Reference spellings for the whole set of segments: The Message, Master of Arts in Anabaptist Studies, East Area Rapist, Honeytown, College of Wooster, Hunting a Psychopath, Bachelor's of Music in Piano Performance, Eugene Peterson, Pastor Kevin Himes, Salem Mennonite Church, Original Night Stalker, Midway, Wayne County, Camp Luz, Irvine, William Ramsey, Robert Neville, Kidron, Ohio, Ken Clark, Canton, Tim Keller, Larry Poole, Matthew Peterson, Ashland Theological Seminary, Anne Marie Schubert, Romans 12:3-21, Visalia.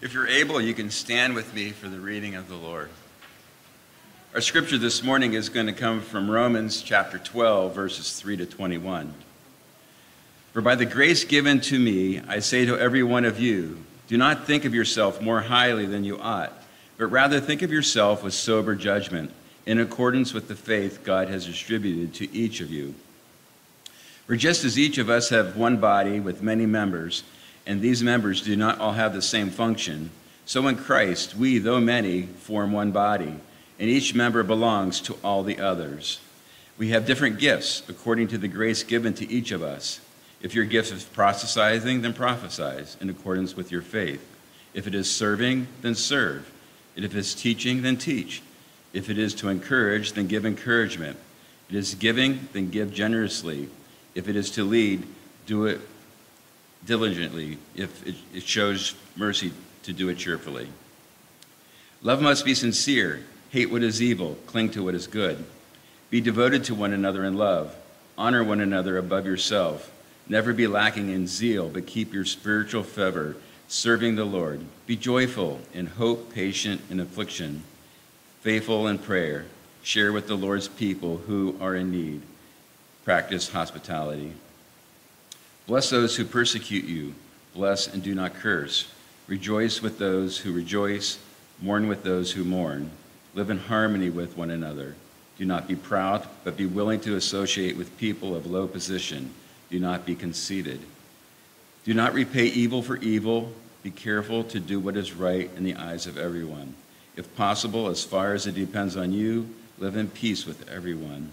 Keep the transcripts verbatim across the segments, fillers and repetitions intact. If you're able, you can stand with me for the reading of the Lord. Our scripture this morning is going to come from Romans chapter twelve, verses three to twenty-one. For by the grace given to me, I say to every one of you, do not think of yourself more highly than you ought, but rather think of yourself with sober judgment, in accordance with the faith God has distributed to each of you. For just as each of us have one body with many members, and these members do not all have the same function, so in Christ we, though many, form one body, and each member belongs to all the others. We have different gifts according to the grace given to each of us. If your gift is prophesying, then prophesy in accordance with your faith. If it is serving, then serve. And if it is teaching, then teach. If it is to encourage, then give encouragement. If it is giving, then give generously. If it is to lead, do it diligently. If it shows mercy, to do it cheerfully. Love must be sincere. Hate what is evil. Cling to what is good. Be devoted to one another in love. Honor one another above yourself. Never be lacking in zeal, but keep your spiritual fervor, serving the Lord. Be joyful in hope, patient in affliction, faithful in prayer. Share with the Lord's people who are in need. Practice hospitality. Bless those who persecute you. Bless and do not curse. Rejoice with those who rejoice. Mourn with those who mourn. Live in harmony with one another. Do not be proud, but be willing to associate with people of low position. Do not be conceited. Do not repay evil for evil. Be careful to do what is right in the eyes of everyone. If possible, as far as it depends on you, live in peace with everyone.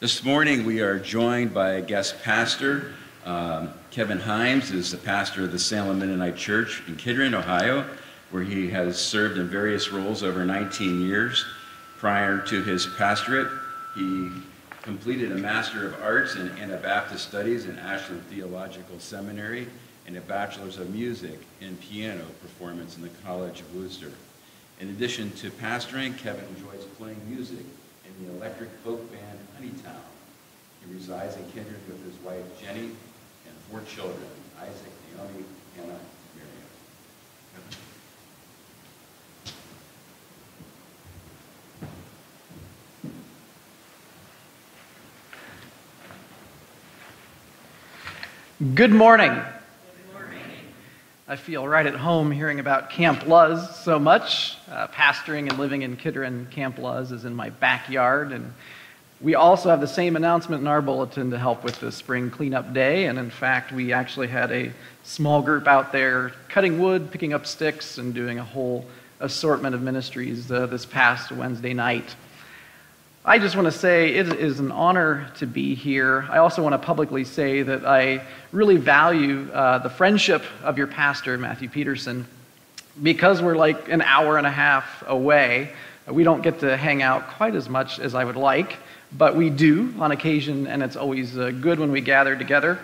This morning we are joined by a guest pastor. Um, Kevin Himes is the pastor of the Salem Mennonite Church in Kidron, Ohio, where he has served in various roles over nineteen years. Prior to his pastorate, he completed a Master of Arts in Anabaptist Studies in Ashland Theological Seminary and a Bachelor's of Music in Piano Performance in the College of Wooster. In addition to pastoring, Kevin enjoys playing music in the electric folk band Honeytown. He resides in Kidron with his wife Jenny and four children, Isaac, Naomi, Hannah, and Miriam. Kevin. Good morning. Good morning. I feel right at home hearing about Camp Luz so much. Uh, pastoring and living in Kidron, Camp Luz is in my backyard. And we also have the same announcement in our bulletin to help with the spring cleanup day. And in fact, we actually had a small group out there cutting wood, picking up sticks, and doing a whole assortment of ministries uh, this past Wednesday night. I just want to say it is an honor to be here. I also want to publicly say that I really value uh, the friendship of your pastor, Matthew Peterson, because we're like an hour and a half away. We don't get to hang out quite as much as I would like, but we do on occasion, and it's always uh, good when we gather together.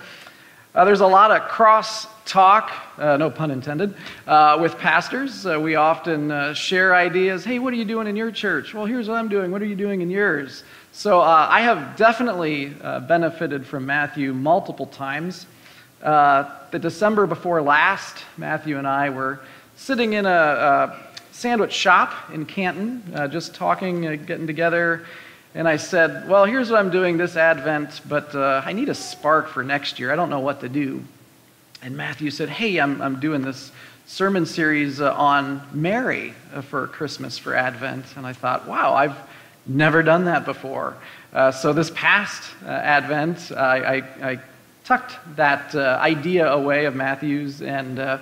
Uh, there's a lot of cross talk, uh, no pun intended, uh, with pastors. Uh, we often uh, share ideas. Hey, what are you doing in your church? Well, here's what I'm doing. What are you doing in yours? So uh, I have definitely uh, benefited from Matthew multiple times. Uh, the December before last, Matthew and I were sitting in a, a sandwich shop in Canton, uh, just talking, uh, getting together. And I said, well, here's what I'm doing this Advent, but uh, I need a spark for next year. I don't know what to do. And Matthew said, hey, I'm, I'm doing this sermon series uh, on Mary uh, for Christmas, for Advent. And I thought, wow, I've never done that before. Uh, so this past uh, Advent, I, I, I tucked that uh, idea away of Matthew's and uh,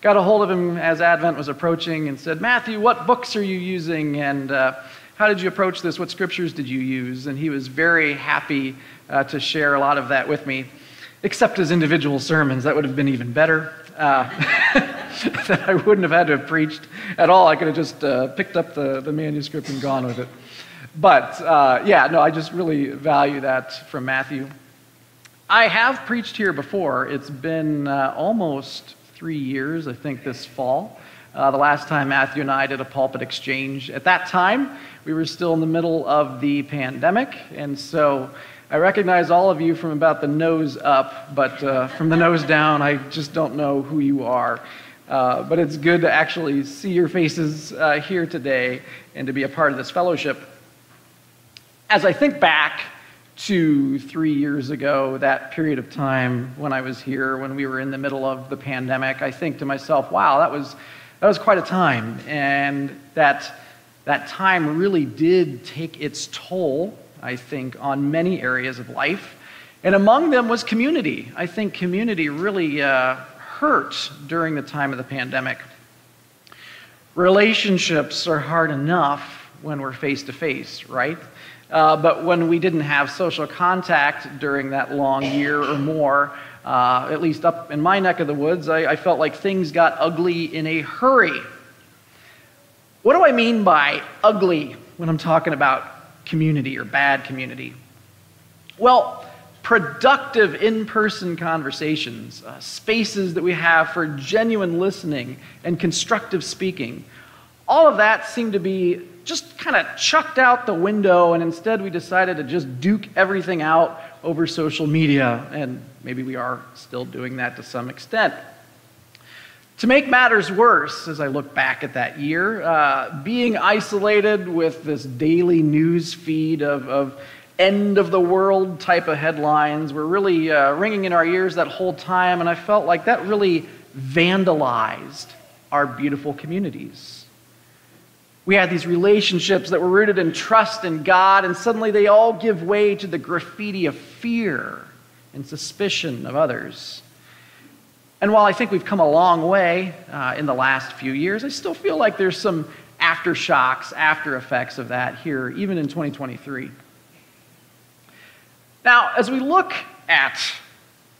got a hold of him as Advent was approaching and said, Matthew, what books are you using? And uh, how did you approach this? What scriptures did you use? And he was very happy uh, to share a lot of that with me, except his individual sermons. That would have been even better. Uh, that I wouldn't have had to have preached at all. I could have just uh, picked up the, the manuscript and gone with it. But uh, yeah, no, I just really value that from Matthew. I have preached here before. It's been uh, almost three years, I think, this fall. Uh, the last time Matthew and I did a pulpit exchange. At that time, we were still in the middle of the pandemic, and so I recognize all of you from about the nose up, but uh, from the nose down, I just don't know who you are. Uh, but it's good to actually see your faces uh, here today and to be a part of this fellowship. As I think back to three years ago, that period of time when I was here, when we were in the middle of the pandemic, I think to myself, wow, that was that was quite a time. And that, that time really did take its toll, I think, on many areas of life. And among them was community. I think community really uh, hurt during the time of the pandemic. Relationships are hard enough when we're face-to-face, right? Uh, but when we didn't have social contact during that long year or more, uh, at least up in my neck of the woods, I, I felt like things got ugly in a hurry. What do I mean by ugly when I'm talking about community or bad community? Well, productive in-person conversations, uh, spaces that we have for genuine listening and constructive speaking, all of that seemed to be just kind of chucked out the window, and instead we decided to just duke everything out over social media, and maybe we are still doing that to some extent. To make matters worse, as I look back at that year, uh, being isolated with this daily news feed of, of end-of-the-world type of headlines were really uh, ringing in our ears that whole time, and I felt like that really vandalized our beautiful communities. We had these relationships that were rooted in trust in God, and suddenly they all give way to the graffiti of fear and suspicion of others. And while I think we've come a long way uh, in the last few years, I still feel like there's some aftershocks, after effects of that here, even in twenty twenty-three. Now, as we look at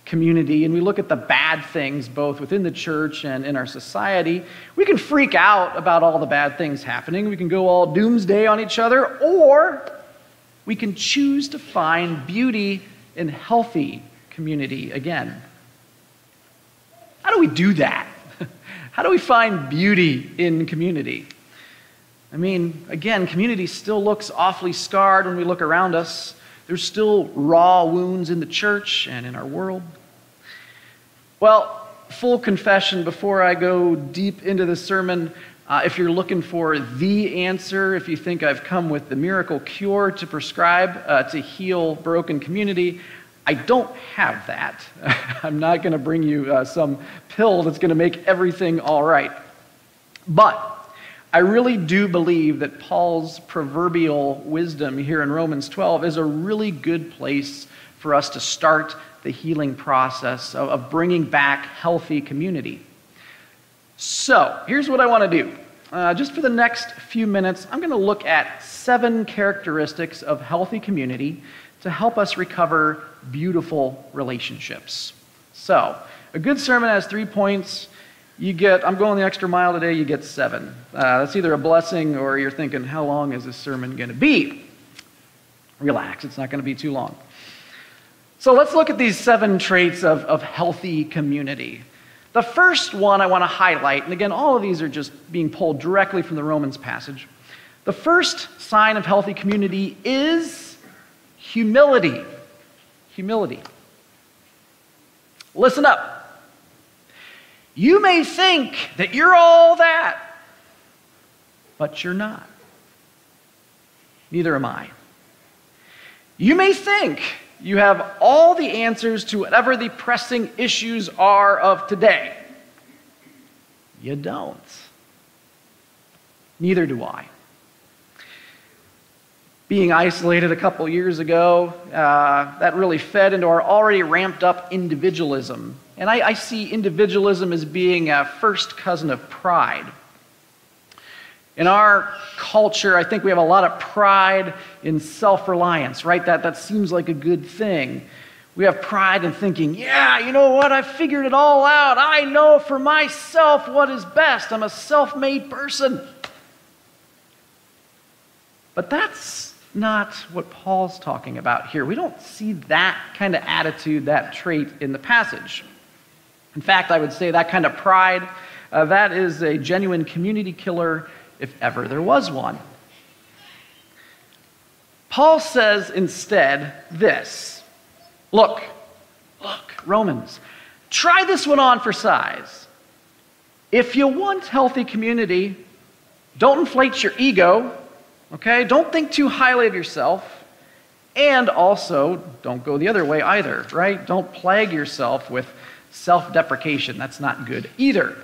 community and we look at the bad things both within the church and in our society, we can freak out about all the bad things happening. We can go all doomsday on each other, or we can choose to find beauty in healthy community again. How do we do that? How do we find beauty in community? I mean, again, community still looks awfully scarred when we look around us. There's still raw wounds in the church and in our world. Well, full confession before I go deep into the sermon, uh, if you're looking for the answer, if you think I've come with the miracle cure to prescribe uh, to heal broken community, I don't have that. I'm not going to bring you uh, some pill that's going to make everything all right. But I really do believe that Paul's proverbial wisdom here in Romans twelve is a really good place for us to start the healing process of, of bringing back healthy community. So here's what I want to do. Uh, just for the next few minutes, I'm going to look at seven characteristics of healthy community to help us recover beautiful relationships. So, a good sermon has three points. You get, I'm going the extra mile today, you get seven. Uh, that's either a blessing or you're thinking, how long is this sermon going to be? Relax, it's not going to be too long. So let's look at these seven traits of, of healthy community. The first one I want to highlight, and again, all of these are just being pulled directly from the Romans passage. The first sign of healthy community is humility. Humility. Listen up. You may think that you're all that, but you're not. Neither am I. You may think you have all the answers to whatever the pressing issues are of today. You don't. Neither do I. Being isolated a couple years ago, uh, that really fed into our already ramped up individualism. And I, I see individualism as being a first cousin of pride. In our culture, I think we have a lot of pride in self-reliance, right? That, that seems like a good thing. We have pride in thinking, yeah, you know what? I figured it all out. I know for myself what is best. I'm a self-made person. But that's not what Paul's talking about here. We don't see that kind of attitude, that trait in the passage. In fact, I would say that kind of pride, uh, that is a genuine community killer if ever there was one. Paul says instead this, look, look, Romans, try this one on for size. If you want healthy community, don't inflate your ego, okay? Don't think too highly of yourself, and also don't go the other way either, right? Don't plague yourself with self-deprecation. That's not good either.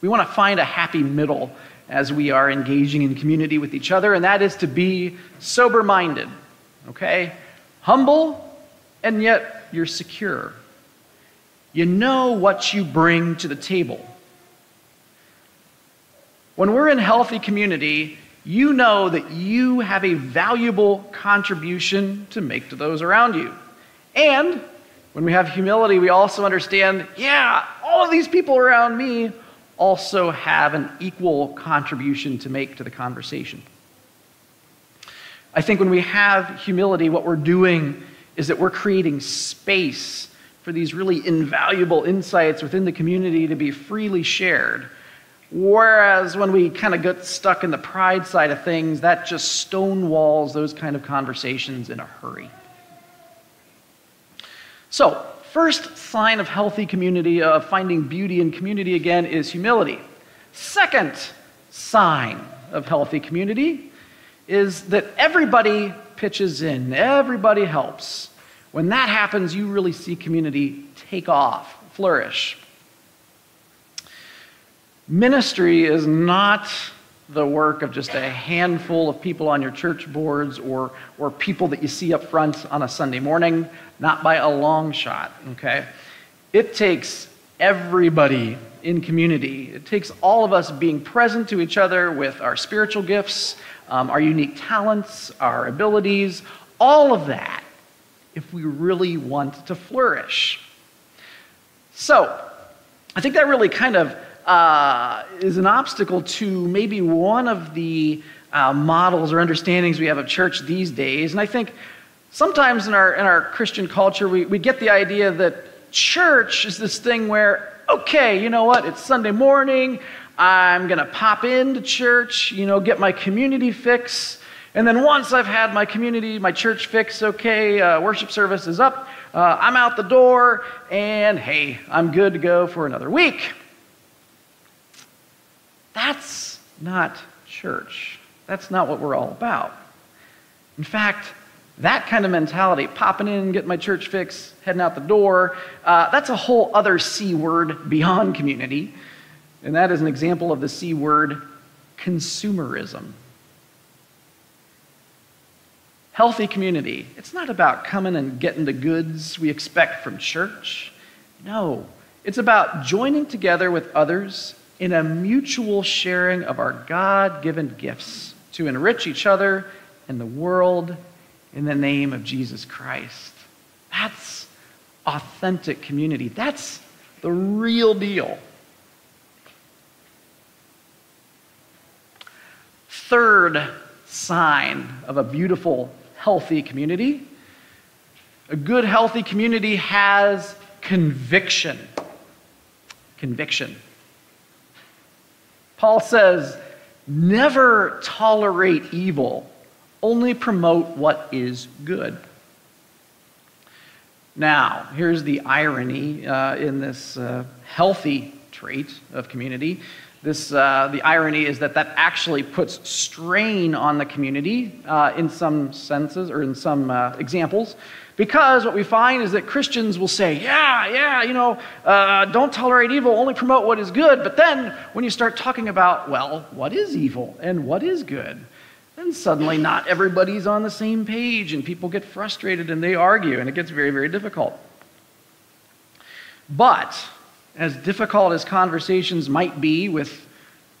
We want to find a happy middle as we are engaging in community with each other, and that is to be sober-minded, okay? Humble, and yet you're secure. You know what you bring to the table. When we're in healthy community, you know that you have a valuable contribution to make to those around you. And when we have humility, we also understand, yeah, all of these people around me also have an equal contribution to make to the conversation. I think when we have humility, what we're doing is that we're creating space for these really invaluable insights within the community to be freely shared. Whereas when we kind of get stuck in the pride side of things, that just stonewalls those kind of conversations in a hurry. So, first sign of healthy community, of finding beauty in community again, is humility. Second sign of healthy community is that everybody pitches in, everybody helps. When that happens, you really see community take off, flourish. Ministry is not the work of just a handful of people on your church boards or, or people that you see up front on a Sunday morning, not by a long shot, okay? It takes everybody in community. It takes all of us being present to each other with our spiritual gifts, um, our unique talents, our abilities, all of that, if we really want to flourish. So, I think that really kind of Uh, is an obstacle to maybe one of the uh, models or understandings we have of church these days. And I think sometimes in our, in our Christian culture, we, we get the idea that church is this thing where, okay, you know what, it's Sunday morning, I'm going to pop into church, you know, get my community fix, and then once I've had my community, my church fix, okay, uh, worship service is up, uh, I'm out the door, and hey, I'm good to go for another week. That's not church. That's not what we're all about. In fact, that kind of mentality, popping in, getting my church fix, heading out the door, uh, that's a whole other C word beyond community. And that is an example of the C word, consumerism. Healthy community, it's not about coming and getting the goods we expect from church. No, it's about joining together with others in a mutual sharing of our God-given gifts to enrich each other and the world in the name of Jesus Christ. That's authentic community. That's the real deal. Third sign of a beautiful, healthy community, a good, healthy community has conviction. Conviction. Paul says, never tolerate evil, only promote what is good. Now, here's the irony uh, in this uh, healthy trait of community. This, uh, the irony is that that actually puts strain on the community uh, in some senses or in some uh, examples. Because what we find is that Christians will say, yeah, yeah, you know, uh, don't tolerate evil, only promote what is good. But then when you start talking about, well, what is evil and what is good, then suddenly not everybody's on the same page and people get frustrated and they argue and it gets very, very difficult. But as difficult as conversations might be with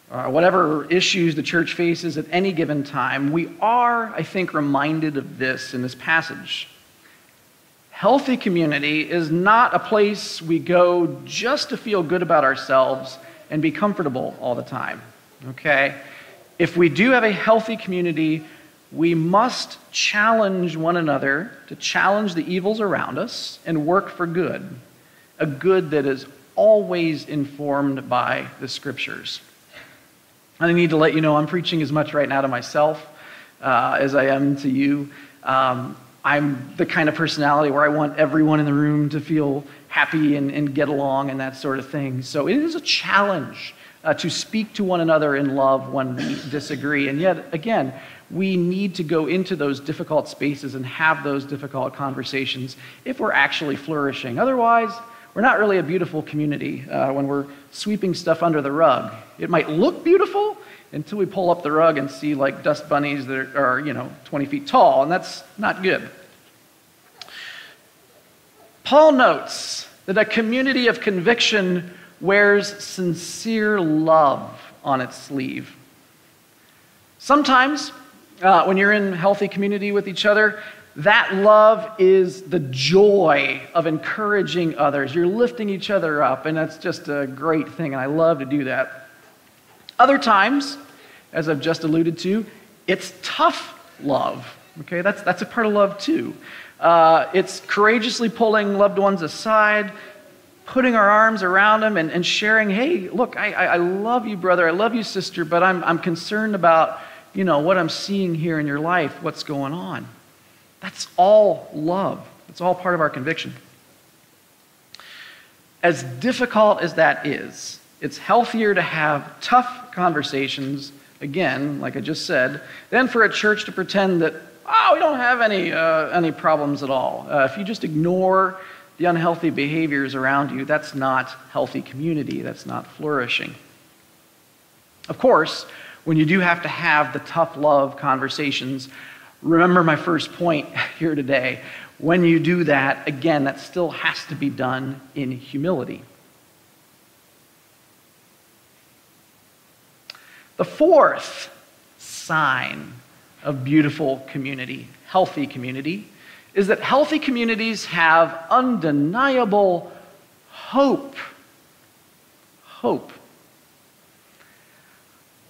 uh, whatever issues the church faces at any given time, we are, I think, reminded of this in this passage. Healthy community is not a place we go just to feel good about ourselves and be comfortable all the time, okay? If we do have a healthy community, we must challenge one another to challenge the evils around us and work for good, a good that is always informed by the Scriptures. I need to let you know I'm preaching as much right now to myself uh, as I am to you. Um, I'm the kind of personality where I want everyone in the room to feel happy and, and get along and that sort of thing. So it is a challenge uh, to speak to one another in love when we disagree. And yet, again, we need to go into those difficult spaces and have those difficult conversations if we're actually flourishing. Otherwise, we're not really a beautiful community uh, when we're sweeping stuff under the rug. It might look beautiful until we pull up the rug and see like dust bunnies that are, you know, twenty feet tall, and that's not good. Paul notes that a community of conviction wears sincere love on its sleeve. Sometimes, uh, when you're in healthy community with each other, that love is the joy of encouraging others. You're lifting each other up, and that's just a great thing, and I love to do that. Other times, as I've just alluded to, it's tough love, okay? That's, that's a part of love, too. Uh, it's courageously pulling loved ones aside, putting our arms around them, and, and sharing, hey, look, I, I love you, brother, I love you, sister, but I'm, I'm concerned about, you know, what I'm seeing here in your life, what's going on. That's all love. It's all part of our conviction. As difficult as that is, it's healthier to have tough conversations, again, like I just said, than for a church to pretend that, oh, we don't have any, uh, any problems at all. Uh, if you just ignore the unhealthy behaviors around you, that's not healthy community. That's not flourishing. Of course, when you do have to have the tough love conversations, remember my first point here today. When you do that, again, that still has to be done in humility. The fourth sign of beautiful community, healthy community, is that healthy communities have undeniable hope. Hope.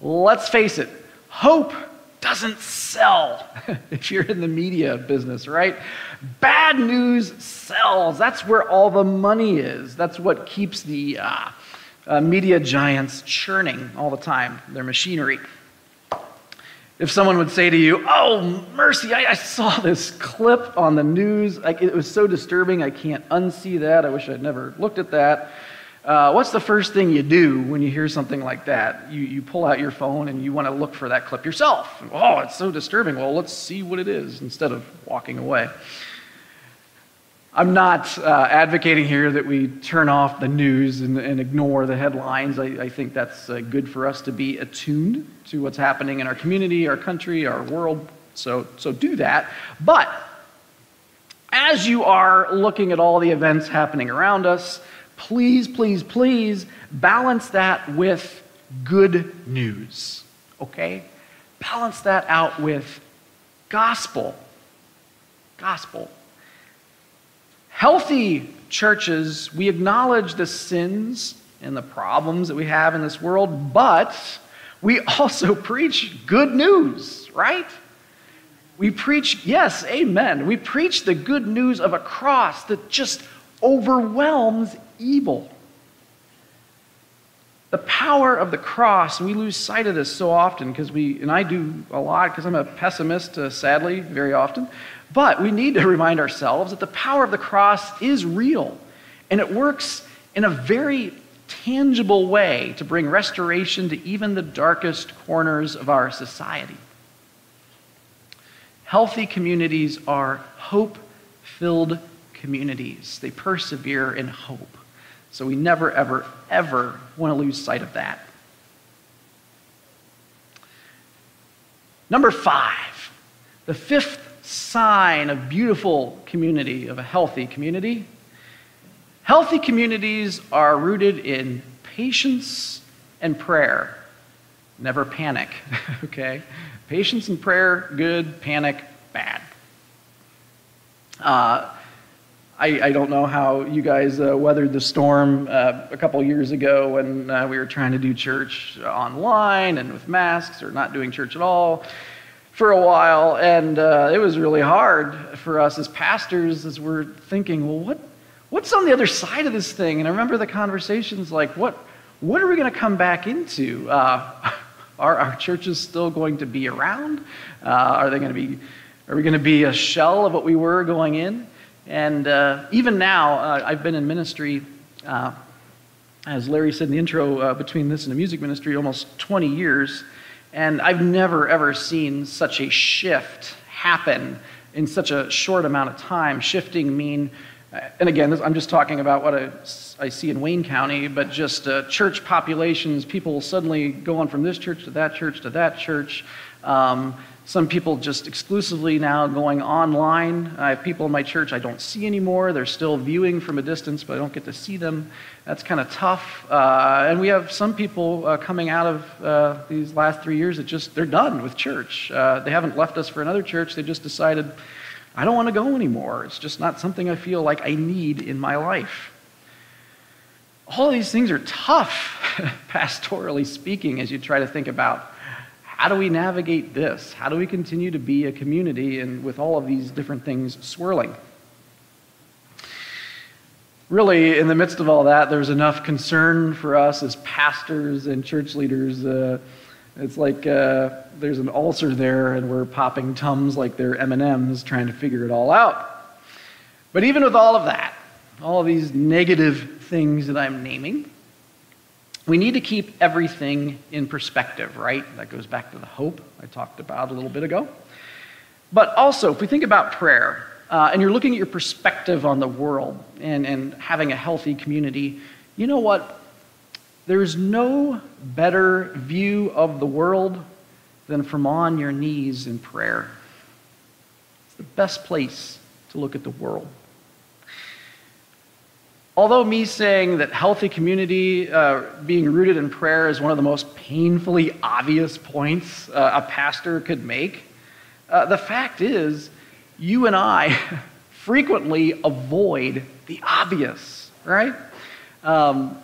Let's face it, hope doesn't sell if you're in the media business, right? Bad news sells. That's where all the money is. That's what keeps the uh, uh, media giants churning all the time, their machinery. If someone would say to you, oh, mercy, I, I saw this clip on the news. I, it was so disturbing. I can't unsee that. I wish I'd never looked at that. Uh, what's the first thing you do when you hear something like that? You, you pull out your phone and you want to look for that clip yourself. Oh, it's so disturbing. Well, let's see what it is instead of walking away. I'm not uh, advocating here that we turn off the news and, and ignore the headlines. I, I think that's uh, good for us to be attuned to what's happening in our community, our country, our world. So, so do that. But as you are looking at all the events happening around us, please, please, please balance that with good news, okay? Balance that out with gospel. Gospel. Healthy churches, we acknowledge the sins and the problems that we have in this world, but we also preach good news, right? We preach, yes, amen. We preach the good news of a cross that just overwhelms evil. The power of the cross, and we lose sight of this so often because we, and I do a lot because I'm a pessimist, uh, sadly, very often, but we need to remind ourselves that the power of the cross is real, and it works in a very tangible way to bring restoration to even the darkest corners of our society. Healthy communities are hope-filled communities. They persevere in hope. So we never, ever, ever want to lose sight of that. Number five, the fifth sign of beautiful community, of a healthy community. Healthy communities are rooted in patience and prayer. Never panic, okay? Patience and prayer, good. Panic, bad. Uh, I, I don't know how you guys uh, weathered the storm uh, a couple years ago when uh, we were trying to do church online and with masks or not doing church at all for a while. And uh, it was really hard for us as pastors as we're thinking, well, what what's on the other side of this thing? And I remember the conversations like, what what are we going to come back into? Uh, are our churches still going to be around? Uh, are they going to be? Are we going to be a shell of what we were going in? And uh, even now, uh, I've been in ministry, uh, as Larry said in the intro, uh, between this and the music ministry, almost twenty years. And I've never, ever seen such a shift happen in such a short amount of time. Shifting mean, and again, this, I'm just talking about what I, I see in Wayne County, but just uh, church populations, people suddenly going from this church to that church to that church. Um, Some people just exclusively now going online. I have people in my church I don't see anymore. They're still viewing from a distance, but I don't get to see them. That's kind of tough. Uh, and we have some people uh, coming out of uh, these last three years that just, they're done with church. Uh, they haven't left us for another church. They just decided, I don't want to go anymore. It's just not something I feel like I need in my life. All of these things are tough, pastorally speaking, as you try to think about how do we navigate this? How do we continue to be a community and with all of these different things swirling? Really, in the midst of all that, there's enough concern for us as pastors and church leaders. Uh, it's like uh, there's an ulcer there, and we're popping Tums like they're M and M's trying to figure it all out. But even with all of that, all of these negative things that I'm naming, we need to keep everything in perspective, right? That goes back to the hope I talked about a little bit ago. But also, if we think about prayer, uh, and you're looking at your perspective on the world and, and having a healthy community, you know what? There's no better view of the world than from on your knees in prayer. It's the best place to look at the world. Although me saying that healthy community, uh, being rooted in prayer is one of the most painfully obvious points uh, a pastor could make, uh, the fact is you and I frequently avoid the obvious, right? Um,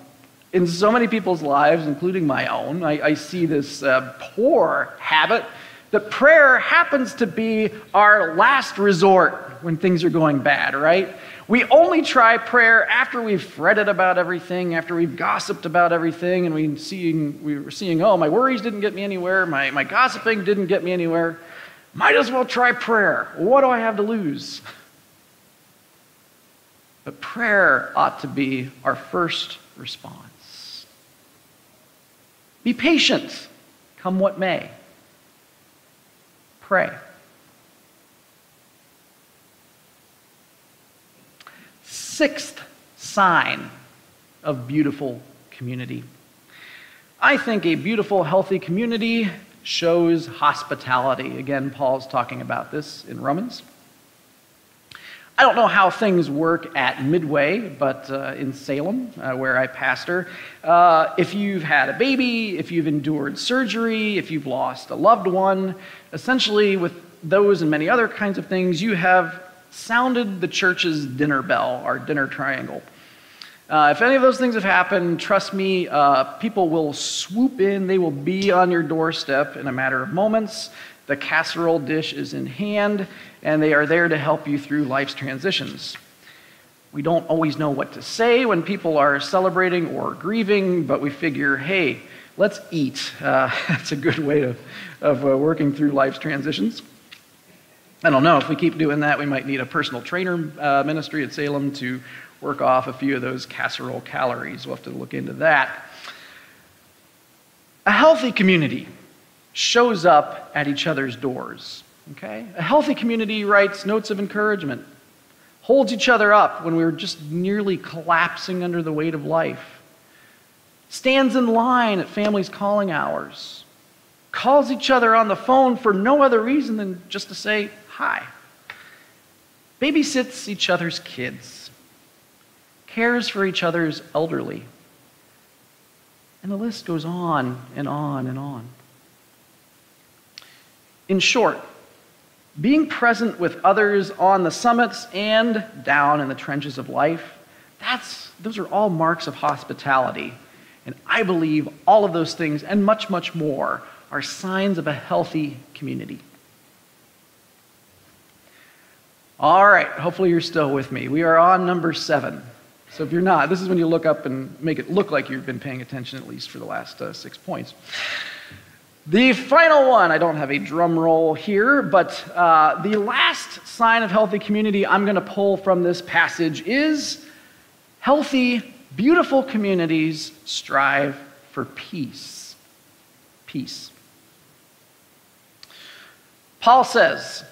in so many people's lives, including my own, I, I see this uh, poor habit that prayer happens to be our last resort when things are going bad, right? We only try prayer after we've fretted about everything, after we've gossiped about everything, and we seeing we were seeing, oh, my worries didn't get me anywhere, my, my gossiping didn't get me anywhere. Might as well try prayer. What do I have to lose? But prayer ought to be our first response. Be patient, come what may. Pray. Sixth sign of beautiful community. I think a beautiful, healthy community shows hospitality. Again, Paul's talking about this in Romans. I don't know how things work at Midway, but uh, in Salem, uh, where I pastor, uh, if you've had a baby, if you've endured surgery, if you've lost a loved one, essentially with those and many other kinds of things, you have sounded the church's dinner bell, our dinner triangle. Uh, if any of those things have happened, trust me, uh, people will swoop in. They will be on your doorstep in a matter of moments. The casserole dish is in hand, and they are there to help you through life's transitions. We don't always know what to say when people are celebrating or grieving, but we figure, hey, let's eat. Uh, that's a good way of, of uh, working through life's transitions. I don't know, if we keep doing that, we might need a personal trainer uh, ministry at Salem to work off a few of those casserole calories. We'll have to look into that. A healthy community shows up at each other's doors, okay? A healthy community writes notes of encouragement, holds each other up when we're just nearly collapsing under the weight of life, stands in line at families' calling hours, calls each other on the phone for no other reason than just to say, hi. Babysits each other's kids, cares for each other's elderly. And the list goes on and on and on. In short, Being present with others on the summits and down in the trenches of life, that's, those are all marks of hospitality. And I believe all of those things and much, much more are signs of a healthy community. All right, hopefully you're still with me. We are on number seven. So if you're not, this is when you look up and make it look like you've been paying attention at least for the last uh, six points. The final one, I don't have a drum roll here, but uh, the last sign of healthy community I'm going to pull from this passage is healthy, beautiful communities strive for peace. Peace. Paul says,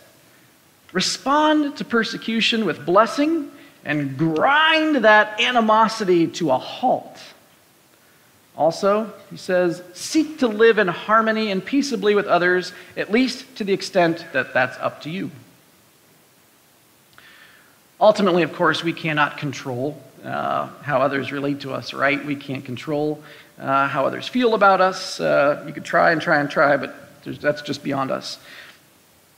respond to persecution with blessing and grind that animosity to a halt. Also, he says, seek to live in harmony and peaceably with others, at least to the extent that that's up to you. Ultimately, of course, we cannot control uh, how others relate to us, right? We can't control uh, how others feel about us. Uh, you could try and try and try, but that's just beyond us.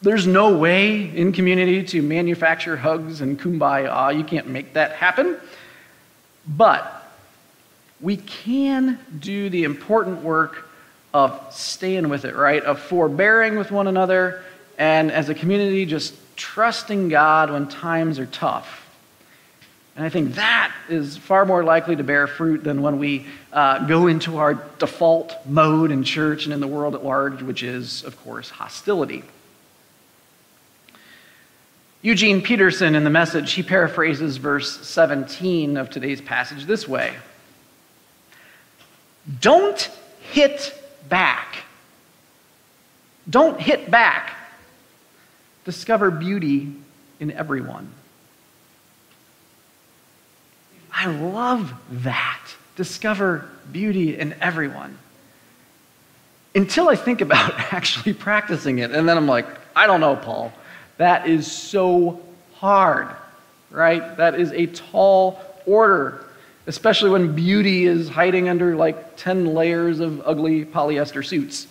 There's no way in community to manufacture hugs and kumbaya. You can't make that happen. But we can do the important work of staying with it, right? Of forbearing with one another, and as a community, just trusting God when times are tough. And I think that is far more likely to bear fruit than when we uh, go into our default mode in church and in the world at large, which is, of course, hostility. Eugene Peterson, in The Message, he paraphrases verse seventeen of today's passage this way. Don't hit back. Don't hit back. Discover beauty in everyone. I love that. Discover beauty in everyone. Until I think about actually practicing it, and then I'm like, I don't know, Paul. That is so hard, right? That is a tall order. Especially when beauty is hiding under like ten layers of ugly polyester suits.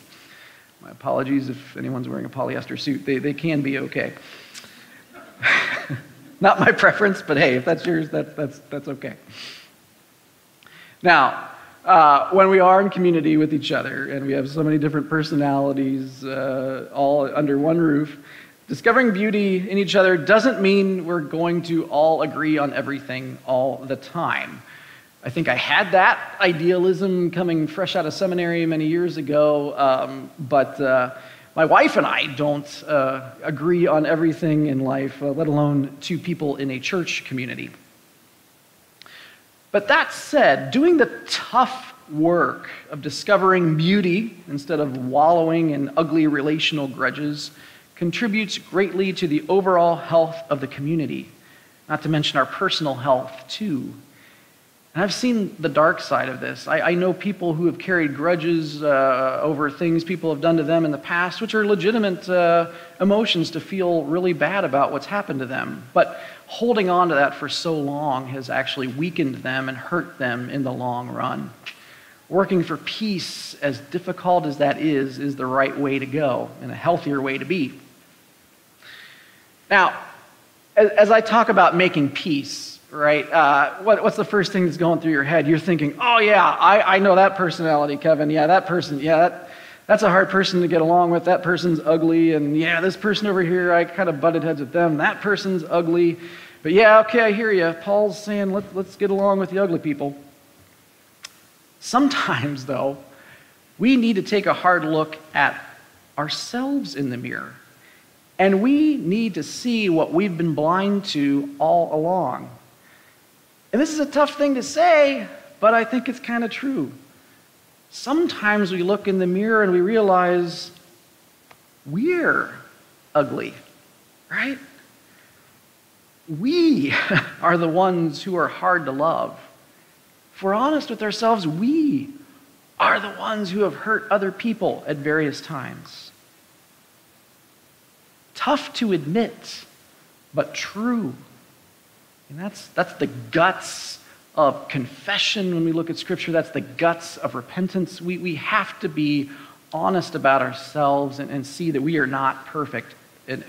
My apologies if anyone's wearing a polyester suit. They, they can be okay. Not my preference, but hey, if that's yours, that, that's, that's okay. Now, uh, when we are in community with each other and we have so many different personalities uh, all under one roof, discovering beauty in each other doesn't mean we're going to all agree on everything all the time. I think I had that idealism coming fresh out of seminary many years ago, um, but uh, my wife and I don't uh, agree on everything in life, uh, let alone two people in a church community. But that said, doing the tough work of discovering beauty instead of wallowing in ugly relational grudges contributes greatly to the overall health of the community, not to mention our personal health, too. And I've seen the dark side of this. I, I know people who have carried grudges uh, over things people have done to them in the past, which are legitimate uh, emotions to feel really bad about what's happened to them. But holding on to that for so long has actually weakened them and hurt them in the long run. Working for peace, as difficult as that is, is the right way to go and a healthier way to be. Now, as, as I talk about making peace, right? Uh, what, what's the first thing that's going through your head? You're thinking, oh yeah, I, I know that personality, Kevin. Yeah, that person, yeah, that, that's a hard person to get along with. That person's ugly. And yeah, this person over here, I kind of butted heads with them. That person's ugly. But yeah, okay, I hear you. Paul's saying, Let, let's get along with the ugly people. Sometimes, though, we need to take a hard look at ourselves in the mirror. And we need to see what we've been blind to all along. And this is a tough thing to say, but I think it's kind of true. Sometimes we look in the mirror and we realize we're ugly, right? We are the ones who are hard to love. If we're honest with ourselves, we are the ones who have hurt other people at various times. Tough to admit, but true. And that's, that's the guts of confession when we look at Scripture. That's the guts of repentance. We, we have to be honest about ourselves and, and see that we are not perfect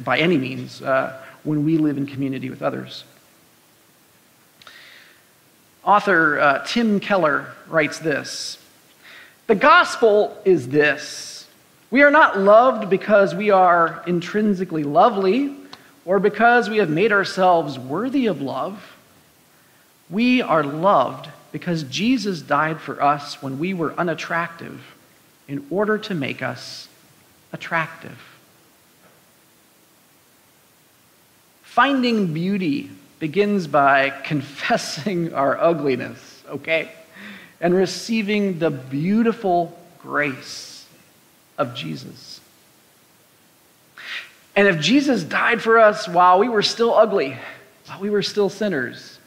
by any means uh, when we live in community with others. Author uh, Tim Keller writes this: "The gospel is this: we are not loved because we are intrinsically lovely or because we have made ourselves worthy of love. We are loved because Jesus died for us when we were unattractive in order to make us attractive." Finding beauty begins by confessing our ugliness, okay? And receiving the beautiful grace of Jesus. And if Jesus died for us while we were still ugly, while we were still sinners,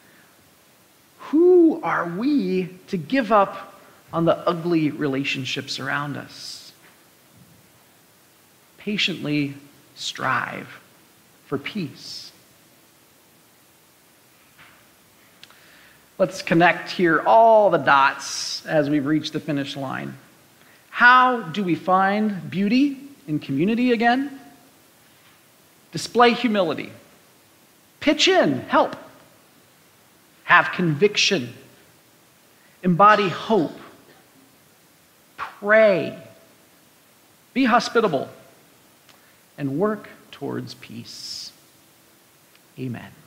who are we to give up on the ugly relationships around us? Patiently strive for peace. Let's connect here all the dots as we've reached the finish line. How do we find beauty in community again? Display humility. Pitch in, help. Have conviction. Embody hope. Pray. Be hospitable. And work towards peace. Amen.